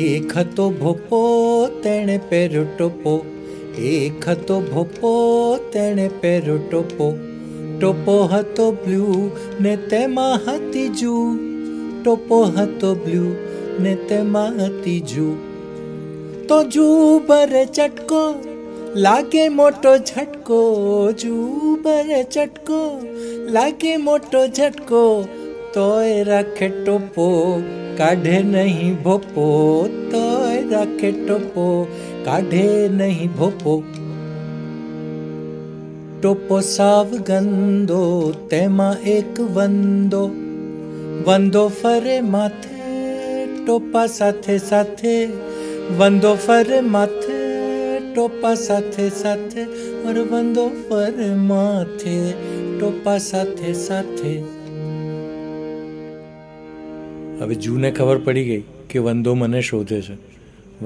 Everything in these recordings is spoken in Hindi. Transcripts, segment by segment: एक हतो भोपो तेणे पेरो टोपो, एक हतो भोपो तेणे पेरो टोपो। टोपो हतो ब्लू ने तेमां हती जू, टोपो हतो ब्लू ने तेमां हती जू। तो जू भरे चटको लागे मोटो झटको, जू भरे चटको लागे मोटो झटको। तोय राखे टोपो काढ़े नहीं भोपो, तोय राखे टोपो काढ़े नहीं भोपो। टोपो साव गंदो तेमा एक वंदो, वंदो फरे माथे टोपा साथे साथे, वंदो फरे माथे टोपा साथे साथे, और वंदो फरे माथे टोपा साथे साथे। હવે જૂને ખબર પડી ગઈ કે વંદો મને શોધે છે,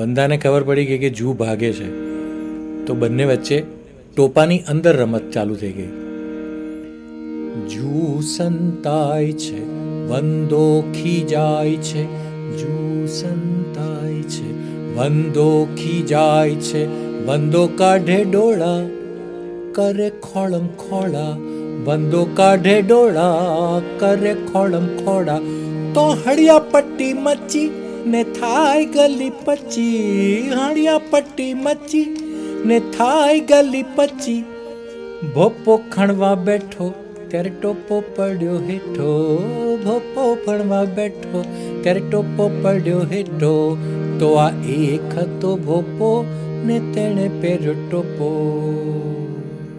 વંદાને ખબર પડી ગઈ કે જૂ ભાગે છે, તો બંને વચ્ચે ટોપાની અંદર રમત ચાલુ થઈ ગઈ। જૂ સંતાય છે, વંદો ખીજાય છે, જૂ સંતાય છે, વંદો ખીજાય છે। વંદો કાઢે ડોળા કરે ખોળમ ખોળા, વંદો કાઢે ડોળા કરે ખોળમ ખોળા। तो हड़िया पट्टी मची ने थाई गली पची, हड़िया पट्टी मची ने थाई गली पची। भोपो खणवा बैठो तेरे टोपो पड़ो हेठो, भोपो खणवा बैठो तेरे टोपो पड़ो हेठो। तो आ एक हतो भोपो ने तेणे पेरो टोपो।